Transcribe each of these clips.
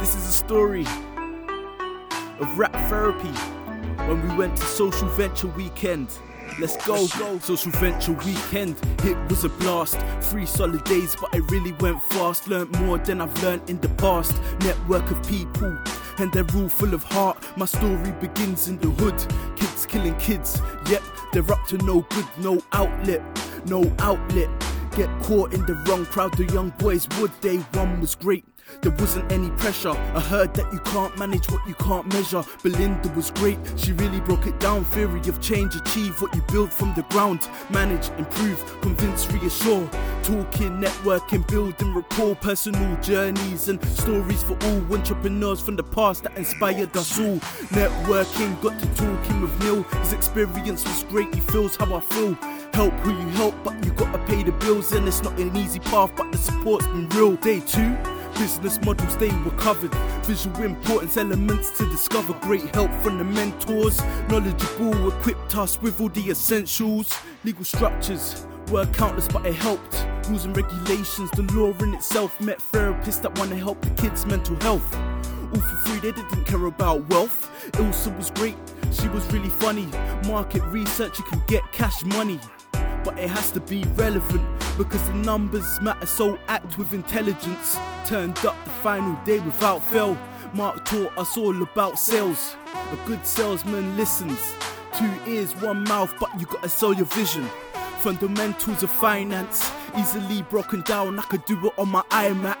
This is a story of rap therapy when we went to Social Venture Weekend. Let's go, Social Venture Weekend, it was a blast. 3 solid days, but it really went fast. Learned more than I've learned in the past. Network of people, and they're all full of heart. My story begins in the hood. Kids killing kids, yep, they're up to no good. No outlet. Get caught in the wrong crowd, the young boys would. Day one was great, there wasn't any pressure. I heard that you can't manage what you can't measure. Belinda was great, she really broke it down. Theory of change, achieve what you build from the ground. Manage, improve, convince, reassure. Talking, networking, building rapport. Personal journeys and stories for all. Entrepreneurs from the past that inspired us all. Networking, got to talking with Neil. His experience was great, he feels how I feel. Help who you help, but you gotta pay the bills, and it's not an easy path, but the support's been real. Day 2, business models, they were covered. Visual importance, elements to discover. Great help from the mentors. Knowledgeable, equipped us with all the essentials. Legal structures were countless, but it helped. Rules and regulations, the law in itself. Met therapists that wanna help the kids' mental health. All for free, they didn't care about wealth. Ilse was great, she was really funny. Market research, you can get cash money, but it has to be relevant because the numbers matter, so act with intelligence. Turned up the final day without fail. Mark taught us all about sales. A good salesman listens. 2 ears, 1 mouth, but you gotta sell your vision. Fundamentals of finance, easily broken down. I could do it on my iMac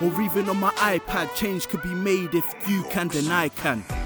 or even on my iPad. Change could be made if you can, then I can.